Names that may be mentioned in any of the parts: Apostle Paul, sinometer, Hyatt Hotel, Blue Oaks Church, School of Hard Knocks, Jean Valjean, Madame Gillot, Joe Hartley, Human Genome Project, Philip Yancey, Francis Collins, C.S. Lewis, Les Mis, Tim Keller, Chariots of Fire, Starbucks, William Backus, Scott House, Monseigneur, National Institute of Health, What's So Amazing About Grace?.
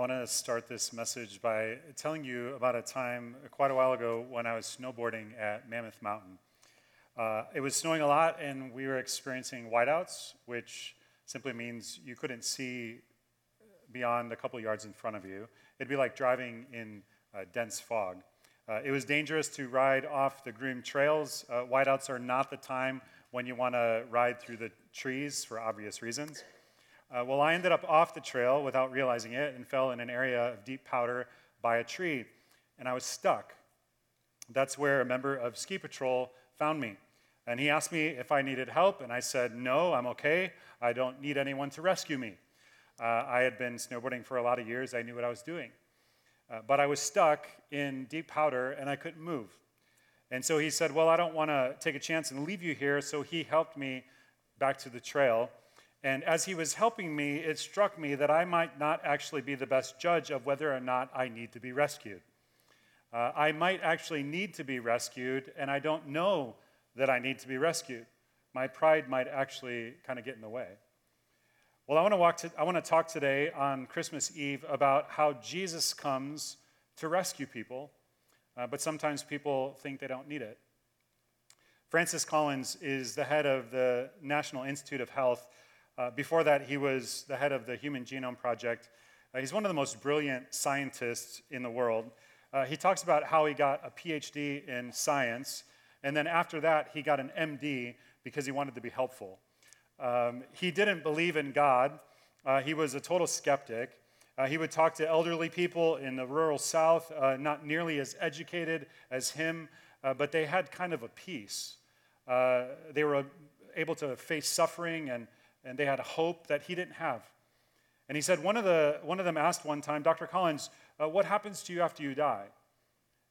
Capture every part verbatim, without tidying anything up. I want to start this message by telling you about a time quite a while ago when I was snowboarding at Mammoth Mountain. Uh, it was snowing a lot, and we were experiencing whiteouts, which simply means you couldn't see beyond a couple yards in front of you. It'd be like driving in uh, dense fog. Uh, it was dangerous to ride off the groomed trails. Uh, whiteouts are not the time when you want to ride through the trees for obvious reasons. Uh, well, I ended up off the trail without realizing it and fell in an area of deep powder by a tree, and I was stuck. That's where a member of Ski Patrol found me, and he asked me if I needed help, and I said, no, I'm okay. I don't need anyone to rescue me. Uh, I had been snowboarding for a lot of years. I knew what I was doing, uh, but I was stuck in deep powder, and I couldn't move. And so he said, well, I don't want to take a chance and leave you here, so he helped me back to the trail. And as he was helping me, it struck me that I might not actually be the best judge of whether or not I need to be rescued. Uh, I might actually need to be rescued, and I don't know that I need to be rescued. My pride might actually kind of get in the way. Well, I want to walk to, I want to talk today on Christmas Eve about how Jesus comes to rescue people, uh, but sometimes people think they don't need it. Francis Collins is the head of the National Institute of Health. Uh, before that, he was the head of the Human Genome Project. Uh, he's one of the most brilliant scientists in the world. Uh, he talks about how he got a P H D in science, and then after that, he got an M D because he wanted to be helpful. Um, he didn't believe in God. Uh, he was a total skeptic. Uh, he would talk to elderly people in the rural South, uh, not nearly as educated as him, uh, but they had kind of a peace. Uh, they were able to face suffering and And they had a hope that he didn't have. And he said, one of the one of them asked one time, Doctor Collins, uh, what happens to you after you die?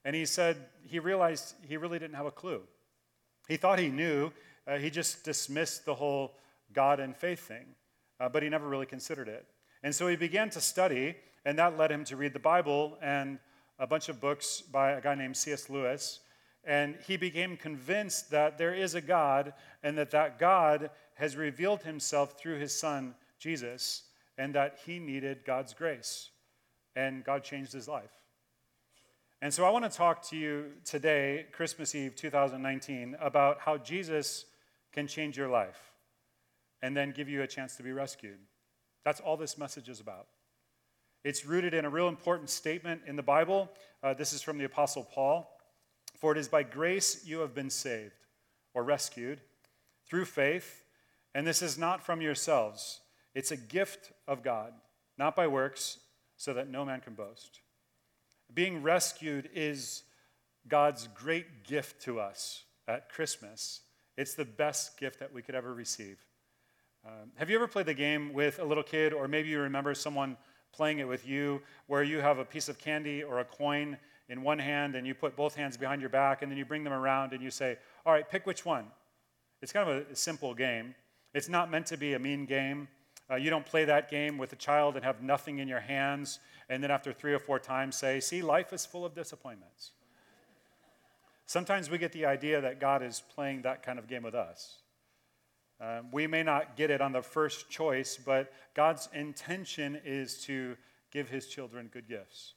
And he said he realized he really didn't have a clue. He thought he knew. Uh, he just dismissed the whole God and faith thing, uh, but he never really considered it. And so he began to study, and that led him to read the Bible and a bunch of books by a guy named C S Lewis. And he became convinced that there is a God and that that God has revealed himself through his son, Jesus, and that he needed God's grace. And God changed his life. And so I want to talk to you today, Christmas Eve two thousand nineteen, about how Jesus can change your life and then give you a chance to be rescued. That's all this message is about. It's rooted in a real important statement in the Bible. Uh, this is from the Apostle Paul. For it is by grace you have been saved, or rescued, through faith, and this is not from yourselves. It's a gift of God, not by works, so that no man can boast. Being rescued is God's great gift to us at Christmas. It's the best gift that we could ever receive. Um, have you ever played the game with a little kid, or maybe you remember someone playing it with you, where you have a piece of candy or a coin in one hand, and you put both hands behind your back, and then you bring them around, and you say, all right, pick which one. It's kind of a simple game. It's not meant to be a mean game. Uh, you don't play that game with a child and have nothing in your hands, and then after three or four times say, see, life is full of disappointments. Sometimes we get the idea that God is playing that kind of game with us. Uh, we may not get it on the first choice, but God's intention is to give his children good gifts.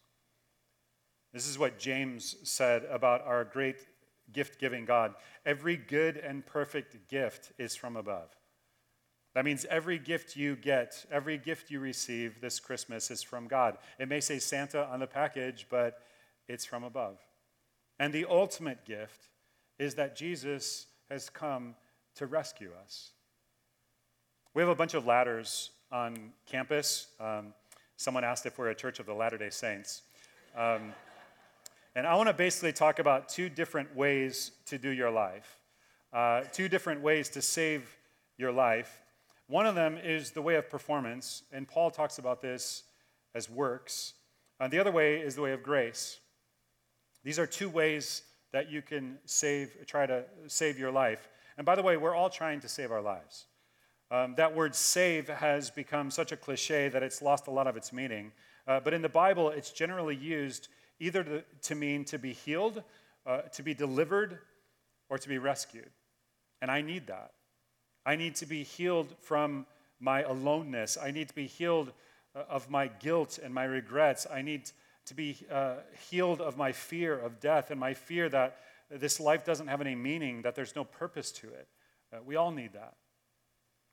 This is what James said about our great gift-giving God. Every good and perfect gift is from above. That means every gift you get, every gift you receive this Christmas is from God. It may say Santa on the package, but it's from above. And the ultimate gift is that Jesus has come to rescue us. We have a bunch of ladders on campus. Um, someone asked if we're a church of the Latter-day Saints. Um, And I want to basically talk about two different ways to do your life, uh, two different ways to save your life. One of them is the way of performance, and Paul talks about this as works. Uh, the other way is the way of grace. These are two ways that you can save, try to save your life. And by the way, we're all trying to save our lives. Um, that word save has become such a cliche that it's lost a lot of its meaning. Uh, but in the Bible, it's generally used either to, to mean to be healed, uh, to be delivered, or to be rescued. And I need that. I need to be healed from my aloneness. I need to be healed of my guilt and my regrets. I need to be uh, healed of my fear of death and my fear that this life doesn't have any meaning, that there's no purpose to it. Uh, we all need that.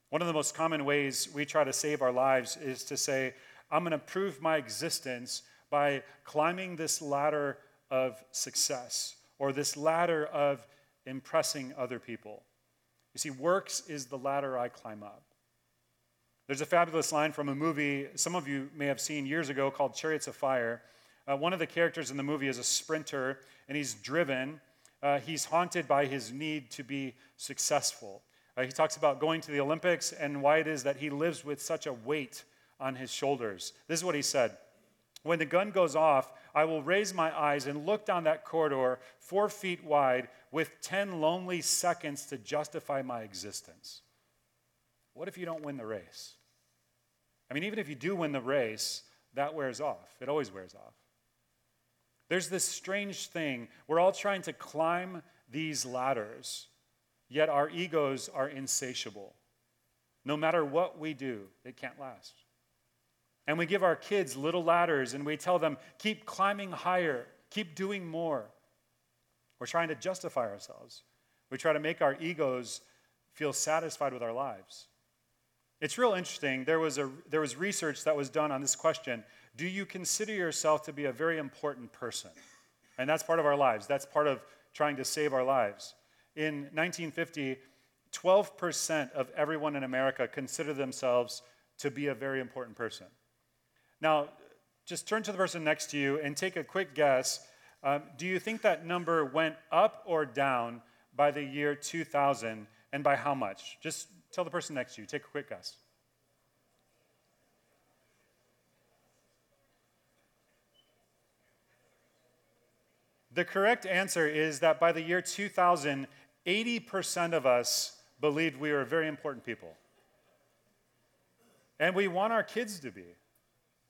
One of the most common ways we try to save our lives is to say, I'm going to prove my existence by climbing this ladder of success or this ladder of impressing other people. You see, works is the ladder I climb up. There's a fabulous line from a movie some of you may have seen years ago called Chariots of Fire. Uh, one of the characters in the movie is a sprinter, and he's driven. Uh, he's haunted by his need to be successful. Uh, he talks about going to the Olympics and why it is that he lives with such a weight on his shoulders. This is what he said. When the gun goes off, I will raise my eyes and look down that corridor four feet wide with ten lonely seconds to justify my existence. What if you don't win the race? I mean, even if you do win the race, that wears off. It always wears off. There's this strange thing. We're all trying to climb these ladders, yet our egos are insatiable. No matter what we do, it can't last. And we give our kids little ladders and we tell them, keep climbing higher, keep doing more. We're trying to justify ourselves. We try to make our egos feel satisfied with our lives. It's real interesting. There was a there was research that was done on this question. Do you consider yourself to be a very important person? And that's part of our lives. That's part of trying to save our lives. In nineteen fifty, twelve percent of everyone in America consider themselves to be a very important person. Now, just turn to the person next to you and take a quick guess. Um, do you think that number went up or down by the year two thousand, and by how much? Just tell the person next to you. Take a quick guess. The correct answer is that by the year two thousand, eighty percent of us believed we were very important people. And we want our kids to be.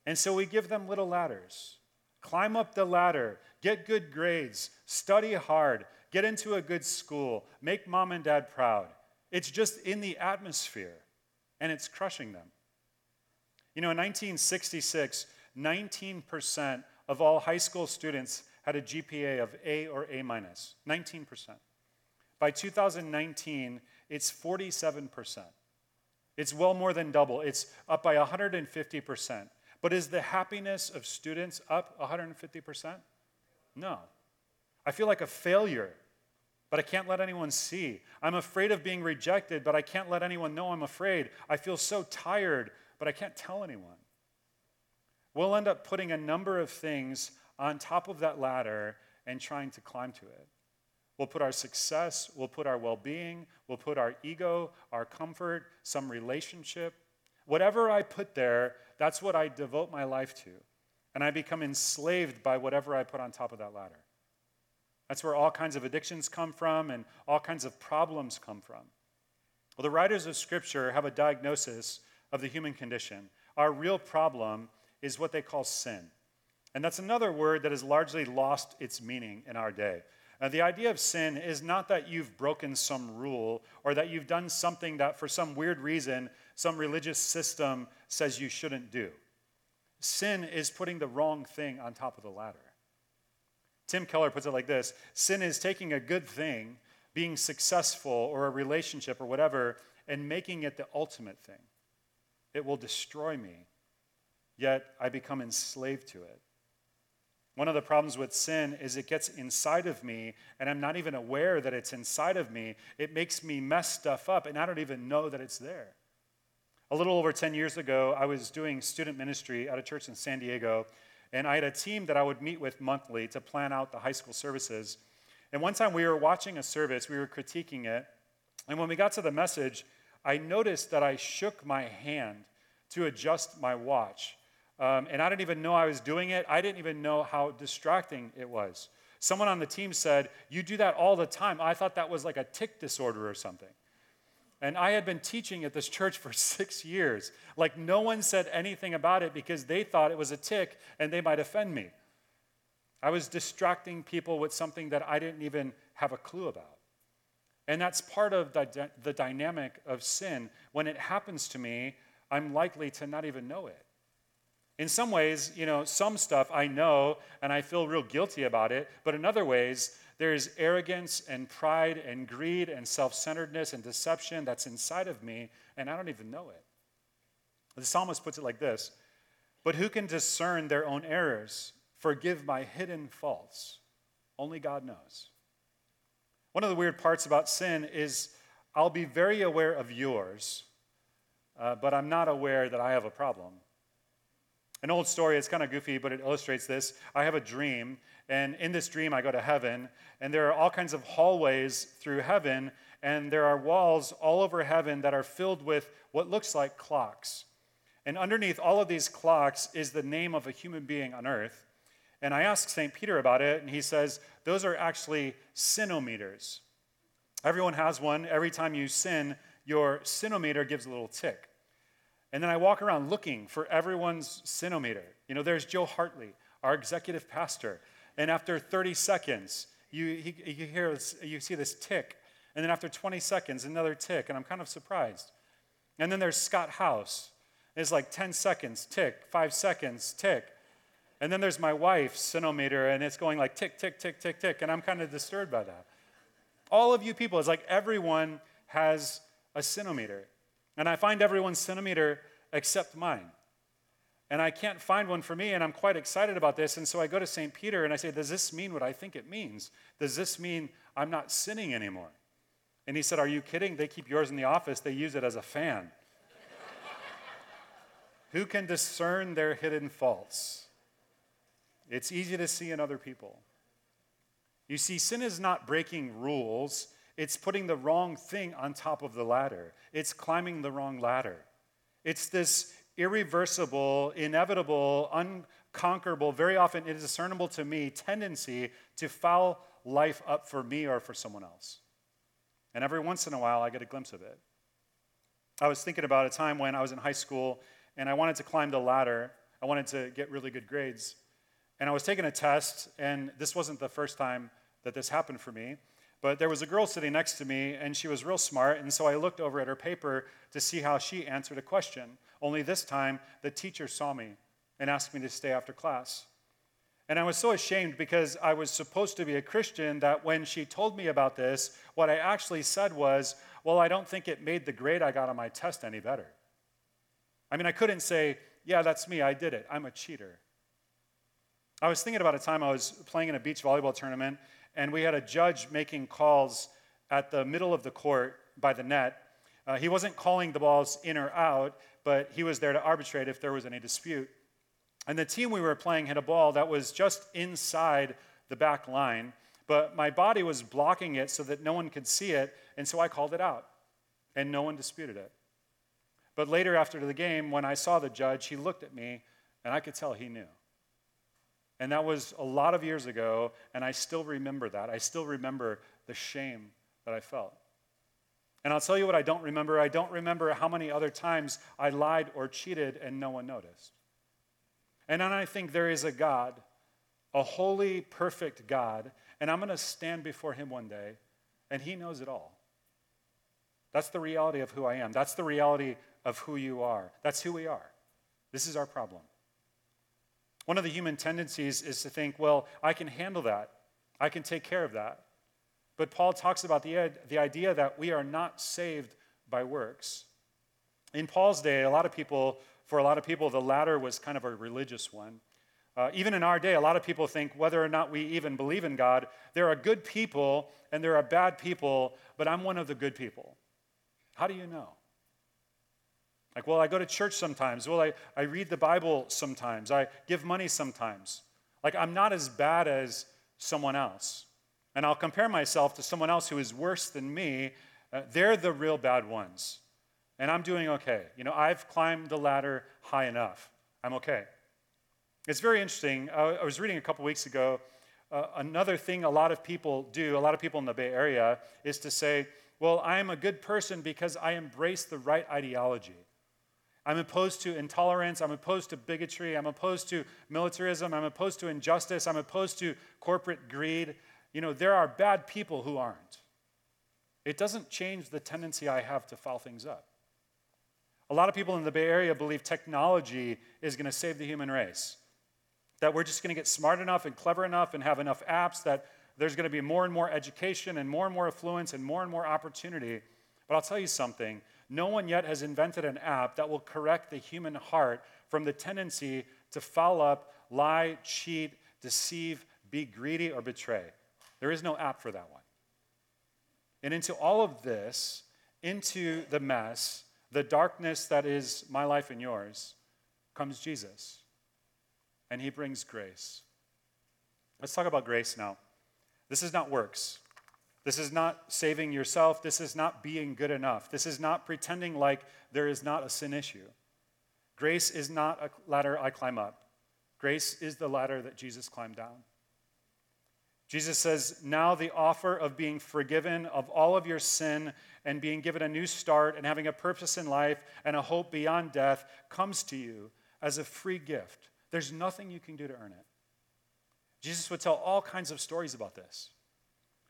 And so we give them little ladders. Climb up the ladder, get good grades, study hard, get into a good school, make mom and dad proud. It's just in the atmosphere, and it's crushing them. You know, in nineteen sixty-six, nineteen percent of all high school students had a G P A of A or A minus, nineteen percent. By two thousand nineteen, it's forty-seven percent. It's well more than double. It's up by one hundred fifty percent. But is the happiness of students up one hundred fifty percent? No. I feel like a failure, but I can't let anyone see. I'm afraid of being rejected, but I can't let anyone know I'm afraid. I feel so tired, but I can't tell anyone. We'll end up putting a number of things on top of that ladder and trying to climb to it. We'll put our success, we'll put our well-being, we'll put our ego, our comfort, some relationship. Whatever I put there, that's what I devote my life to. And I become enslaved by whatever I put on top of that ladder. That's where all kinds of addictions come from and all kinds of problems come from. Well, the writers of Scripture have a diagnosis of the human condition. Our real problem is what they call sin. And that's another word that has largely lost its meaning in our day. Uh, the idea of sin is not that you've broken some rule or that you've done something that for some weird reason some religious system says you shouldn't do. Sin is putting the wrong thing on top of the ladder. Tim Keller puts it like this: sin is taking a good thing, being successful or a relationship or whatever, and making it the ultimate thing. It will destroy me, yet I become enslaved to it. One of the problems with sin is it gets inside of me, and I'm not even aware that it's inside of me. It makes me mess stuff up, and I don't even know that it's there. A little over ten years ago, I was doing student ministry at a church in San Diego, and I had a team that I would meet with monthly to plan out the high school services. And one time we were watching a service, we were critiquing it, and when we got to the message, I noticed that I shook my hand to adjust my watch. Um, and I didn't even know I was doing it. I didn't even know how distracting it was. Someone on the team said, "You do that all the time." I thought that was like a tic disorder or something. And I had been teaching at this church for six years. Like, no one said anything about it because they thought it was a tic and they might offend me. I was distracting people with something that I didn't even have a clue about. And that's part of the, the dynamic of sin. When it happens to me, I'm likely to not even know it. In some ways, you know, some stuff I know and I feel real guilty about it, but in other ways, there is arrogance and pride and greed and self-centeredness and deception that's inside of me, and I don't even know it. The psalmist puts it like this: "But who can discern their own errors? Forgive my hidden faults. Only God knows." One of the weird parts about sin is I'll be very aware of yours, uh, but I'm not aware that I have a problem. An old story, it's kind of goofy, but it illustrates this. I have a dream, and in this dream I go to heaven, and there are all kinds of hallways through heaven, and there are walls all over heaven that are filled with what looks like clocks. And underneath all of these clocks is the name of a human being on earth. And I asked Saint Peter about it, and he says, those are actually sinometers. Everyone has one. Every time you sin, your sinometer gives a little tick. And then I walk around looking for everyone's sinometer. You know, there's Joe Hartley, our executive pastor. And after thirty seconds, you, he, you, hear, you see this tick. And then after twenty seconds, another tick. And I'm kind of surprised. And then there's Scott House. It's like ten seconds, tick, five seconds, tick. And then there's my wife's sinometer, and it's going like tick, tick, tick, tick, tick. And I'm kind of disturbed by that. All of you people, it's like everyone has a sinometer. And I find everyone's sinometer except mine. And I can't find one for me, and I'm quite excited about this. And so I go to Saint Peter, and I say, does this mean what I think it means? Does this mean I'm not sinning anymore? And he said, are you kidding? They keep yours in the office. They use it as a fan. Who can discern their hidden faults? It's easy to see in other people. You see, sin is not breaking rules. It's putting the wrong thing on top of the ladder. It's climbing the wrong ladder. It's this irreversible, inevitable, unconquerable, very often indiscernible to me, tendency to foul life up for me or for someone else. And every once in a while, I get a glimpse of it. I was thinking about a time when I was in high school, and I wanted to climb the ladder. I wanted to get really good grades. And I was taking a test, and this wasn't the first time that this happened for me, but there was a girl sitting next to me, and she was real smart, and so I looked over at her paper to see how she answered a question. Only this time, the teacher saw me and asked me to stay after class. And I was so ashamed because I was supposed to be a Christian that when she told me about this, what I actually said was, well, I don't think it made the grade I got on my test any better. I mean, I couldn't say, yeah, that's me, I did it, I'm a cheater. I was thinking about a time I was playing in a beach volleyball tournament, and we had a judge making calls at the middle of the court by the net. Uh, he wasn't calling the balls in or out, but he was there to arbitrate if there was any dispute. And the team we were playing had a ball that was just inside the back line, but my body was blocking it so that no one could see it, and so I called it out, and no one disputed it. But later after the game, when I saw the judge, he looked at me, and I could tell he knew. And that was a lot of years ago, and I still remember that. I still remember the shame that I felt. And I'll tell you what I don't remember. I don't remember how many other times I lied or cheated and no one noticed. And then I think there is a God, a holy, perfect God, and I'm going to stand before him one day, and he knows it all. That's the reality of who I am. That's the reality of who you are. That's who we are. This is our problem. One of the human tendencies is to think, well, I can handle that. I can take care of that. But Paul talks about the, the idea that we are not saved by works. In Paul's day, a lot of people, for a lot of people, the latter was kind of a religious one. Uh, even in our day, a lot of people think whether or not we even believe in God, there are good people and there are bad people, but I'm one of the good people. How do you know? Like, well, I go to church sometimes. Well, I, I read the Bible sometimes. I give money sometimes. Like, I'm not as bad as someone else. And I'll compare myself to someone else who is worse than me. Uh, they're the real bad ones. And I'm doing okay. You know, I've climbed the ladder high enough. I'm okay. It's very interesting. Uh, I was reading a couple weeks ago, uh, another thing a lot of people do, a lot of people in the Bay Area, is to say, well, I am a good person because I embrace the right ideology. I'm opposed to intolerance. I'm opposed to bigotry. I'm opposed to militarism. I'm opposed to injustice. I'm opposed to corporate greed. You know, there are bad people who aren't. It doesn't change the tendency I have to foul things up. A lot of people in the Bay Area believe technology is going to save the human race, that we're just going to get smart enough and clever enough and have enough apps that there's going to be more and more education and more and more affluence and more and more opportunity. But I'll tell you something. No one yet has invented an app that will correct the human heart from the tendency to foul up, lie, cheat, deceive, be greedy, or betray. There is no app for that one. And into all of this, into the mess, the darkness that is my life and yours, comes Jesus. And he brings grace. Let's talk about grace now. This is not works. This is not saving yourself. This is not being good enough. This is not pretending like there is not a sin issue. Grace is not a ladder I climb up. Grace is the ladder that Jesus climbed down. Jesus says, now the offer of being forgiven of all of your sin and being given a new start and having a purpose in life and a hope beyond death comes to you as a free gift. There's nothing you can do to earn it. Jesus would tell all kinds of stories about this.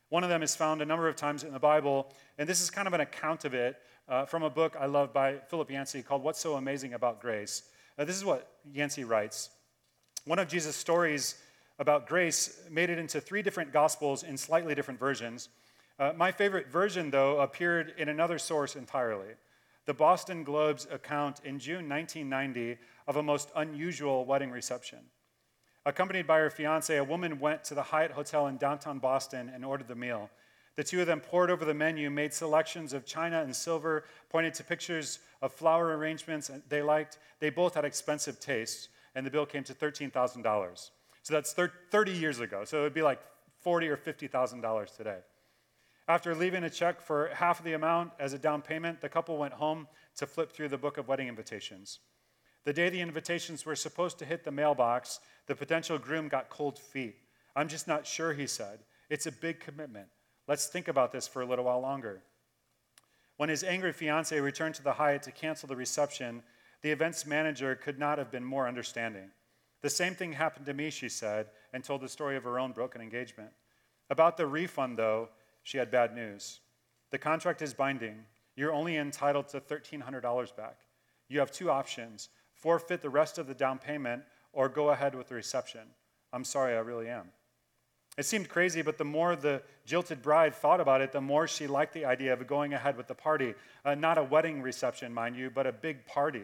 One of them is found a number of times in the Bible, and this is kind of an account of it uh, from a book I love by Philip Yancey called What's So Amazing About Grace? Uh, this is what Yancey writes. One of Jesus' stories about grace made it into three different gospels in slightly different versions. Uh, my favorite version, though, appeared in another source entirely, the Boston Globe's account in June nineteen ninety of a most unusual wedding reception. Accompanied by her fiancé, a woman went to the Hyatt Hotel in downtown Boston and ordered the meal. The two of them poured over the menu, made selections of china and silver, pointed to pictures of flower arrangements they liked. They both had expensive tastes, and the bill came to thirteen thousand dollars. So that's thirty years ago, so it would be like forty thousand dollars or fifty thousand dollars today. After leaving a check for half of the amount as a down payment, the couple went home to flip through the book of wedding invitations. The day the invitations were supposed to hit the mailbox, the potential groom got cold feet. I'm just not sure, he said. It's a big commitment. Let's think about this for a little while longer. When his angry fiancée returned to the Hyatt to cancel the reception, the events manager could not have been more understanding. The same thing happened to me, she said, and told the story of her own broken engagement. About the refund, though, she had bad news. The contract is binding. You're only entitled to thirteen hundred dollars back. You have two options: forfeit the rest of the down payment, or go ahead with the reception. I'm sorry, I really am. It seemed crazy, but the more the jilted bride thought about it, the more she liked the idea of going ahead with the party. Uh, not a wedding reception, mind you, but a big party.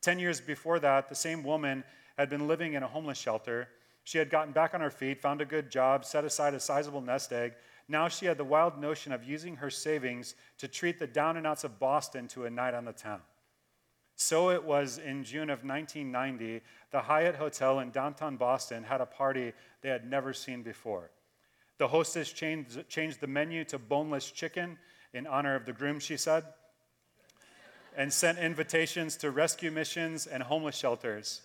Ten years before that, the same woman had been living in a homeless shelter. She had gotten back on her feet, found a good job, set aside a sizable nest egg. Now she had the wild notion of using her savings to treat the down and outs of Boston to a night on the town. So it was in June of nineteen ninety, the Hyatt Hotel in downtown Boston had a party they had never seen before. The hostess changed, changed the menu to boneless chicken in honor of the groom, she said, and sent invitations to rescue missions and homeless shelters.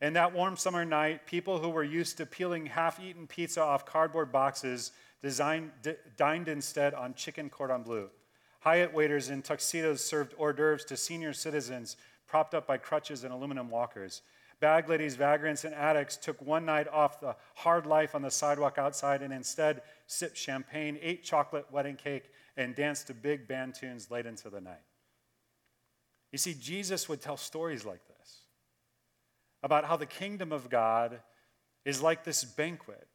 And that warm summer night, people who were used to peeling half-eaten pizza off cardboard boxes designed, d- dined instead on chicken cordon bleu. Hyatt waiters in tuxedos served hors d'oeuvres to senior citizens propped up by crutches and aluminum walkers. Bag ladies, vagrants, and addicts took one night off the hard life on the sidewalk outside and instead sipped champagne, ate chocolate wedding cake, and danced to big band tunes late into the night. You see, Jesus would tell stories like this about how the kingdom of God is like this banquet,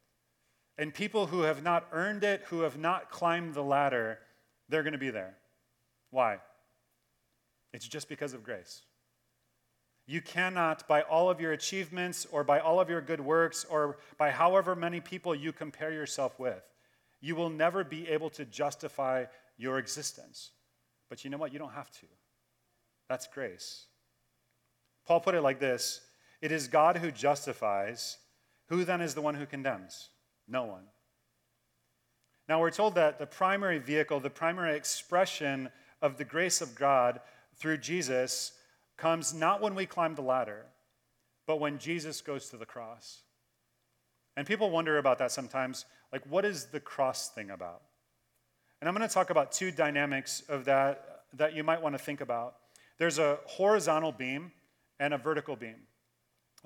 and people who have not earned it, who have not climbed the ladder, they're going to be there. Why? It's just because of grace. You cannot, by all of your achievements or by all of your good works or by however many people you compare yourself with, you will never be able to justify your existence. But you know what? You don't have to. That's grace. Paul put it like this: it is God who justifies. Who then is the one who condemns? No one. Now, we're told that the primary vehicle, the primary expression of the grace of God through Jesus comes not when we climb the ladder, but when Jesus goes to the cross. And people wonder about that sometimes, like, what is the cross thing about? And I'm going to talk about two dynamics of that that you might want to think about. There's a horizontal beam and a vertical beam.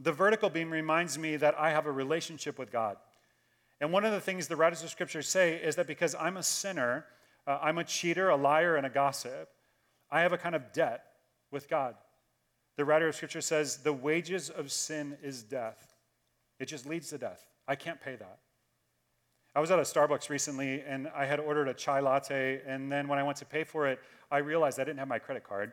The vertical beam reminds me that I have a relationship with God. And one of the things the writers of Scripture say is that because I'm a sinner, uh, I'm a cheater, a liar, and a gossip, I have a kind of debt with God. The writer of Scripture says the wages of sin is death. It just leads to death. I can't pay that. I was at a Starbucks recently, and I had ordered a chai latte, and then when I went to pay for it, I realized I didn't have my credit card.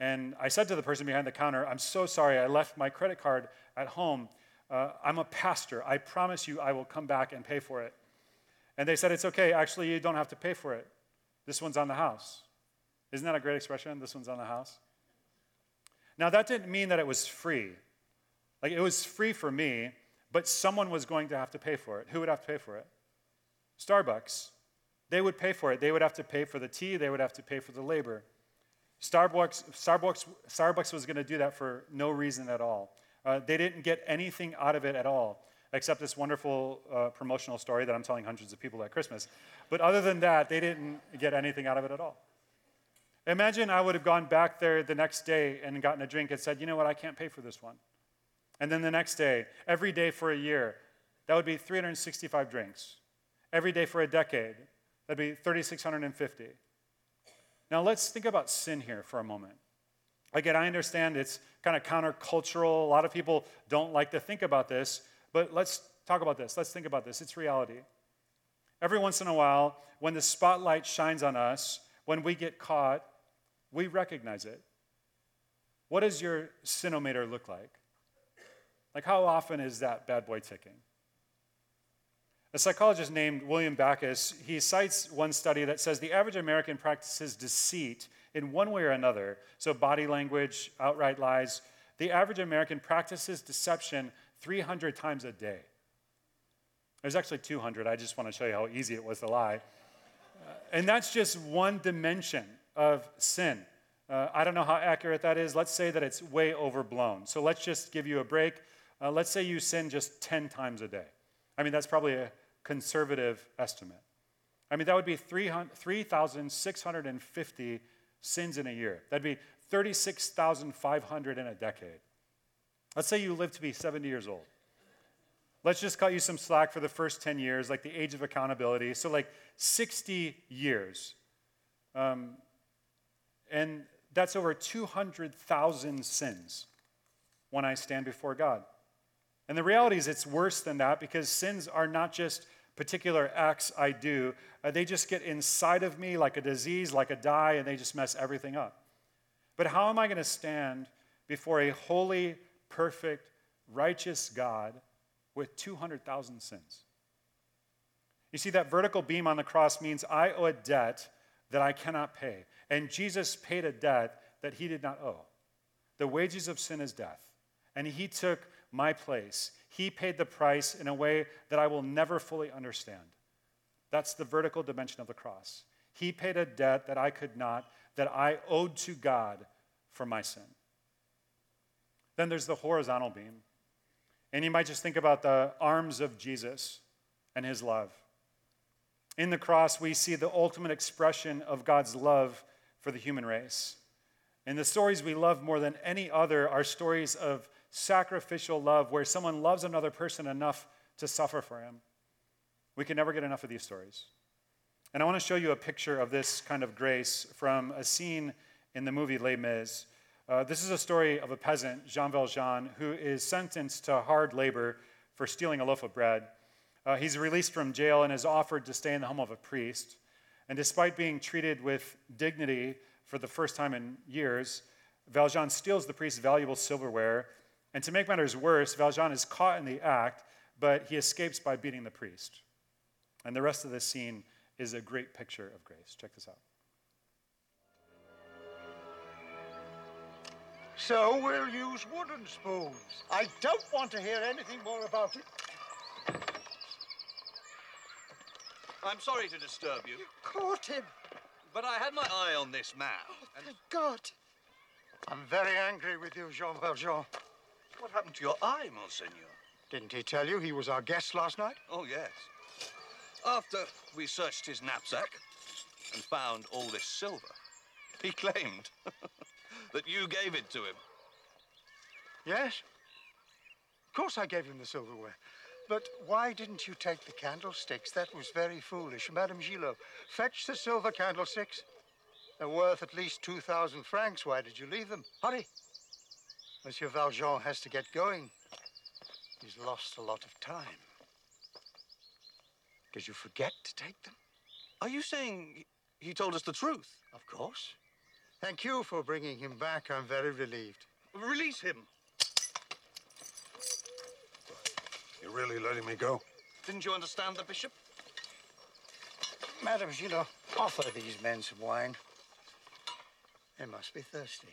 And I said to the person behind the counter, I'm so sorry, I left my credit card at home. Uh, I'm a pastor. I promise you I will come back and pay for it. And they said, it's okay. Actually, you don't have to pay for it. This one's on the house. Isn't that a great expression? This one's on the house. Now, that didn't mean that it was free. Like, it was free for me, but someone was going to have to pay for it. Who would have to pay for it? Starbucks. They would pay for it. They would have to pay for the tea. They would have to pay for the labor. Starbucks Starbucks, Starbucks was going to do that for no reason at all. Uh, they didn't get anything out of it at all, except this wonderful uh, promotional story that I'm telling hundreds of people at Christmas. But other than that, they didn't get anything out of it at all. Imagine I would have gone back there the next day and gotten a drink and said, you know what, I can't pay for this one. And then the next day, every day for a year, that would be three hundred sixty-five drinks. Every day for a decade, that'd be three thousand six hundred fifty. Now let's think about sin here for a moment. Again, I understand it's kind of countercultural. A lot of people don't like to think about this, but let's talk about this. Let's think about this. It's reality. Every once in a while, when the spotlight shines on us, when we get caught, we recognize it. What does your sinometer look like? Like, how often is that bad boy ticking? A psychologist named William Backus, he cites one study that says the average American practices deceit in one way or another, so body language, outright lies. The average American practices deception three hundred times a day. There's actually two hundred. I just want to show you how easy it was to lie. And that's just one dimension of sin. Uh, I don't know how accurate that is. Let's say that it's way overblown. So let's just give you a break. Uh, let's say you sin just ten times a day. I mean, that's probably a conservative estimate. I mean, that would be three thousand six hundred fifty sins in a year. That'd be thirty-six thousand five hundred in a decade. Let's say you live to be seventy years old. Let's just cut you some slack for the first ten years, like the age of accountability. So like sixty years. Um, and that's over two hundred thousand sins when I stand before God. And the reality is it's worse than that, because sins are not just particular acts I do. Uh, they just get inside of me like a disease, like a dye, and they just mess everything up. But how am I going to stand before a holy, perfect, righteous God with two hundred thousand sins? You see, that vertical beam on the cross means I owe a debt that I cannot pay. And Jesus paid a debt that he did not owe. The wages of sin is death. And he took my place. He paid the price in a way that I will never fully understand. That's the vertical dimension of the cross. He paid a debt that I could not, that I owed to God for my sin. Then there's the horizontal beam. And you might just think about the arms of Jesus and his love. In the cross, we see the ultimate expression of God's love for the human race. And the stories we love more than any other are stories of sacrificial love, where someone loves another person enough to suffer for him. We can never get enough of these stories. And I want to show you a picture of this kind of grace from a scene in the movie Les Mis. Uh, this is a story of a peasant, Jean Valjean, who is sentenced to hard labor for stealing a loaf of bread. Uh, he's released from jail and is offered to stay in the home of a priest. And despite being treated with dignity for the first time in years, Valjean steals the priest's valuable silverware. And to make matters worse, Valjean is caught in the act, but he escapes by beating the priest. And the rest of this scene is a great picture of grace. Check this out. So we'll use wooden spoons. I don't want to hear anything more about it. I'm sorry to disturb you. You caught him. But I had my eye on this man. Oh, thank God. I'm very angry with you, Jean Valjean. What happened to your eye, Monseigneur? Didn't he tell you he was our guest last night? Oh, yes. After we searched his knapsack and found all this silver, he claimed that you gave it to him. Yes. Of course I gave him the silverware. But why didn't you take the candlesticks? That was very foolish. Madame Gillot, fetch the silver candlesticks. They're worth at least two thousand francs. Why did you leave them? Hurry. Monsieur Valjean has to get going. He's lost a lot of time. Did you forget to take them? Are you saying he told us the truth? Of course. Thank you for bringing him back. I'm very relieved. Release him. You're really letting me go? Didn't you understand the bishop? Madame Gillot, offer these men some wine. They must be thirsty.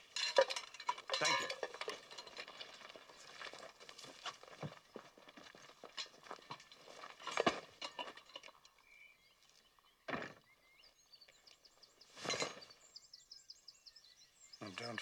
Thank you. Don't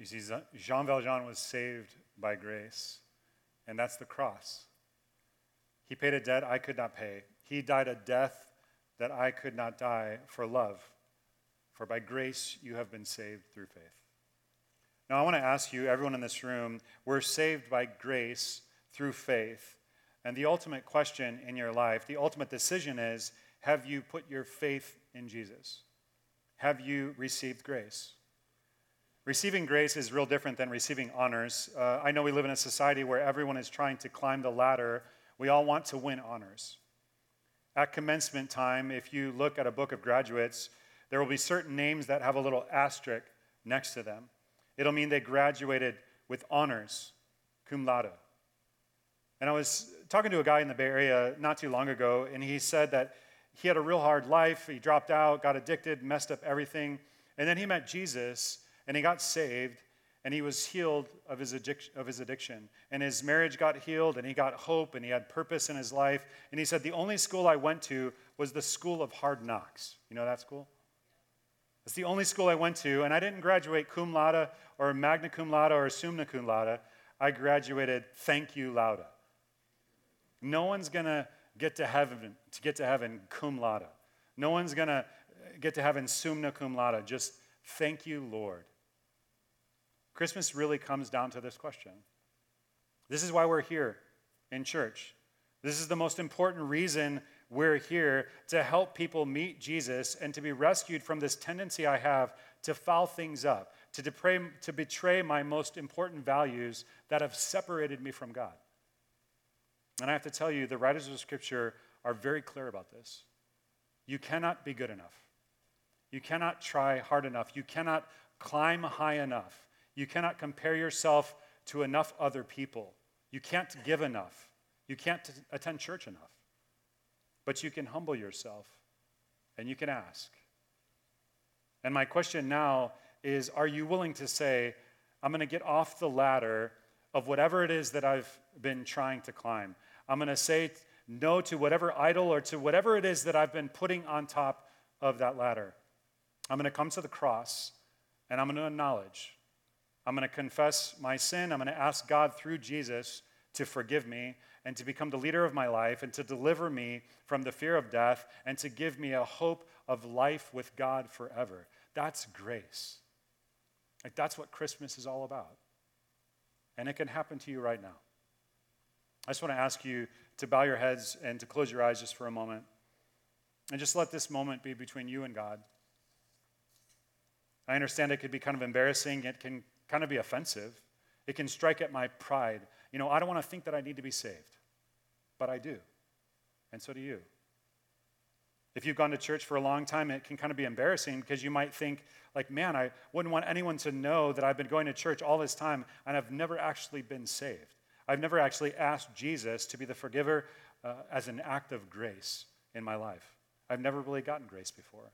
You see, Jean Valjean was saved by grace, and that's the cross. He paid a debt I could not pay. He died a death that I could not die for love, for by grace you have been saved through faith. Now, I want to ask you, everyone in this room, we're saved by grace through faith, and the ultimate question in your life, the ultimate decision is, have you put your faith in Jesus? Have you received grace? Receiving grace is real different than receiving honors. Uh, I know we live in a society where everyone is trying to climb the ladder. We all want to win honors. At commencement time, if you look at a book of graduates, there will be certain names that have a little asterisk next to them. It'll mean they graduated with honors, cum laude. And I was talking to a guy in the Bay Area not too long ago, and he said that he had a real hard life. He dropped out, got addicted, messed up everything. And then he met Jesus, and he got saved, and he was healed of his addic- of his addiction. And his marriage got healed, and he got hope, and he had purpose in his life. And he said, the only school I went to was the School of Hard Knocks. You know that school? It's the only school I went to, and I didn't graduate cum laude or magna cum laude or summa cum laude. I graduated thank you laude. No one's going to get to heaven to get to heaven cum laude. No one's going to get to heaven summa cum laude, just thank you, Lord. Christmas really comes down to this question. This is why we're here in church. This is the most important reason we're here, to help people meet Jesus and to be rescued from this tendency I have to foul things up, to, depray, to betray my most important values that have separated me from God. And I have to tell you, the writers of Scripture are very clear about this. You cannot be good enough. You cannot try hard enough. You cannot climb high enough. You cannot compare yourself to enough other people. You can't give enough. You can't t- attend church enough. But you can humble yourself, and you can ask. And my question now is, are you willing to say, I'm going to get off the ladder of whatever it is that I've been trying to climb. I'm going to say no to whatever idol or to whatever it is that I've been putting on top of that ladder. I'm going to come to the cross, and I'm going to acknowledge. I'm going to confess my sin. I'm going to ask God through Jesus to forgive me and to become the leader of my life and to deliver me from the fear of death and to give me a hope of life with God forever. That's grace. Like, that's what Christmas is all about. And it can happen to you right now. I just want to ask you to bow your heads and to close your eyes just for a moment. And just let this moment be between you and God. I understand it could be kind of embarrassing. It can kind of be offensive. It can strike at my pride. You know, I don't want to think that I need to be saved. but I do, and so do you. If you've gone to church for a long time, it can kind of be embarrassing because you might think, like, man, I wouldn't want anyone to know that I've been going to church all this time and I've never actually been saved. I've never actually asked Jesus to be the forgiver uh, as an act of grace in my life. I've never really gotten grace before.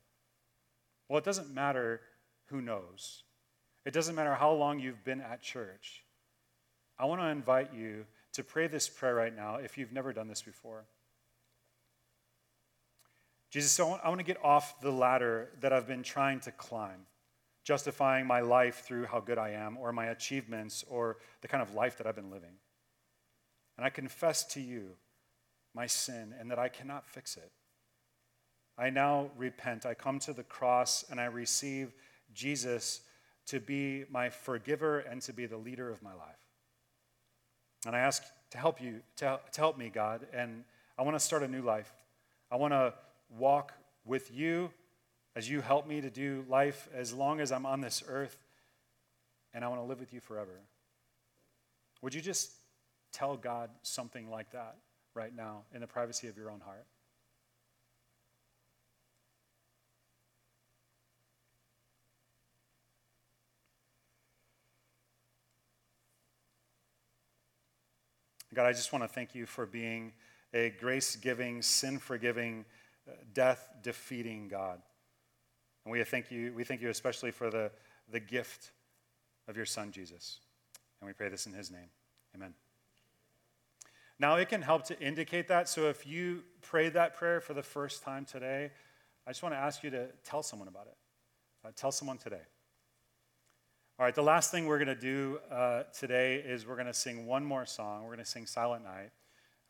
Well, it doesn't matter who knows. It doesn't matter how long you've been at church. I want to invite you to pray this prayer right now if you've never done this before. Jesus, I want to get off the ladder that I've been trying to climb, justifying my life through how good I am or my achievements or the kind of life that I've been living. And I confess to you my sin and that I cannot fix it. I now repent. I come to the cross and I receive Jesus to be my forgiver and to be the leader of my life. And I ask to help you, to, to help me, God, and I want to start a new life. I want to walk with you as you help me to do life as long as I'm on this earth, and I want to live with you forever. Would you just tell God something like that right now in the privacy of your own heart? God, I just want to thank you for being a grace-giving, sin-forgiving, death-defeating God. And we thank you, we thank you especially for the, the gift of your son, Jesus. And we pray this in his name. Amen. Now, it can help to indicate that. So if you prayed that prayer for the first time today, I just want to ask you to tell someone about it. Uh, tell someone today. All right, the last thing we're going to do uh, today is we're going to sing one more song. We're going to sing Silent Night.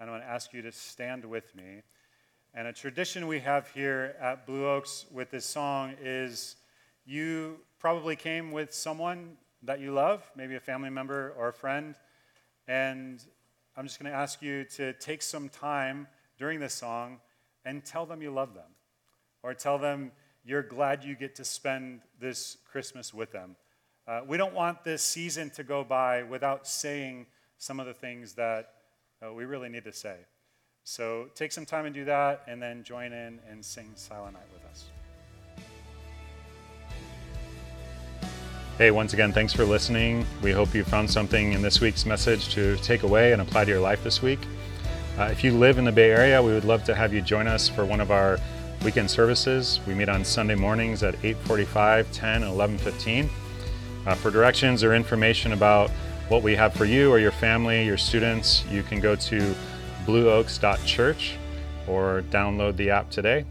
And I'm going to ask you to stand with me. And a tradition we have here at Blue Oaks with this song is you probably came with someone that you love, maybe a family member or a friend, and I'm just going to ask you to take some time during this song and tell them you love them, or tell them you're glad you get to spend this Christmas with them. Uh, we don't want this season to go by without saying some of the things that uh, we really need to say. So take some time and do that, and then join in and sing Silent Night with us. Hey, once again, thanks for listening. We hope you found something in this week's message to take away and apply to your life this week. Uh, if you live in the Bay Area, we would love to have you join us for one of our weekend services. We meet on Sunday mornings at eight forty-five, ten, and eleven fifteen. Uh, for directions or information about what we have for you or your family, your students, you can go to blue oaks dot church or download the app today.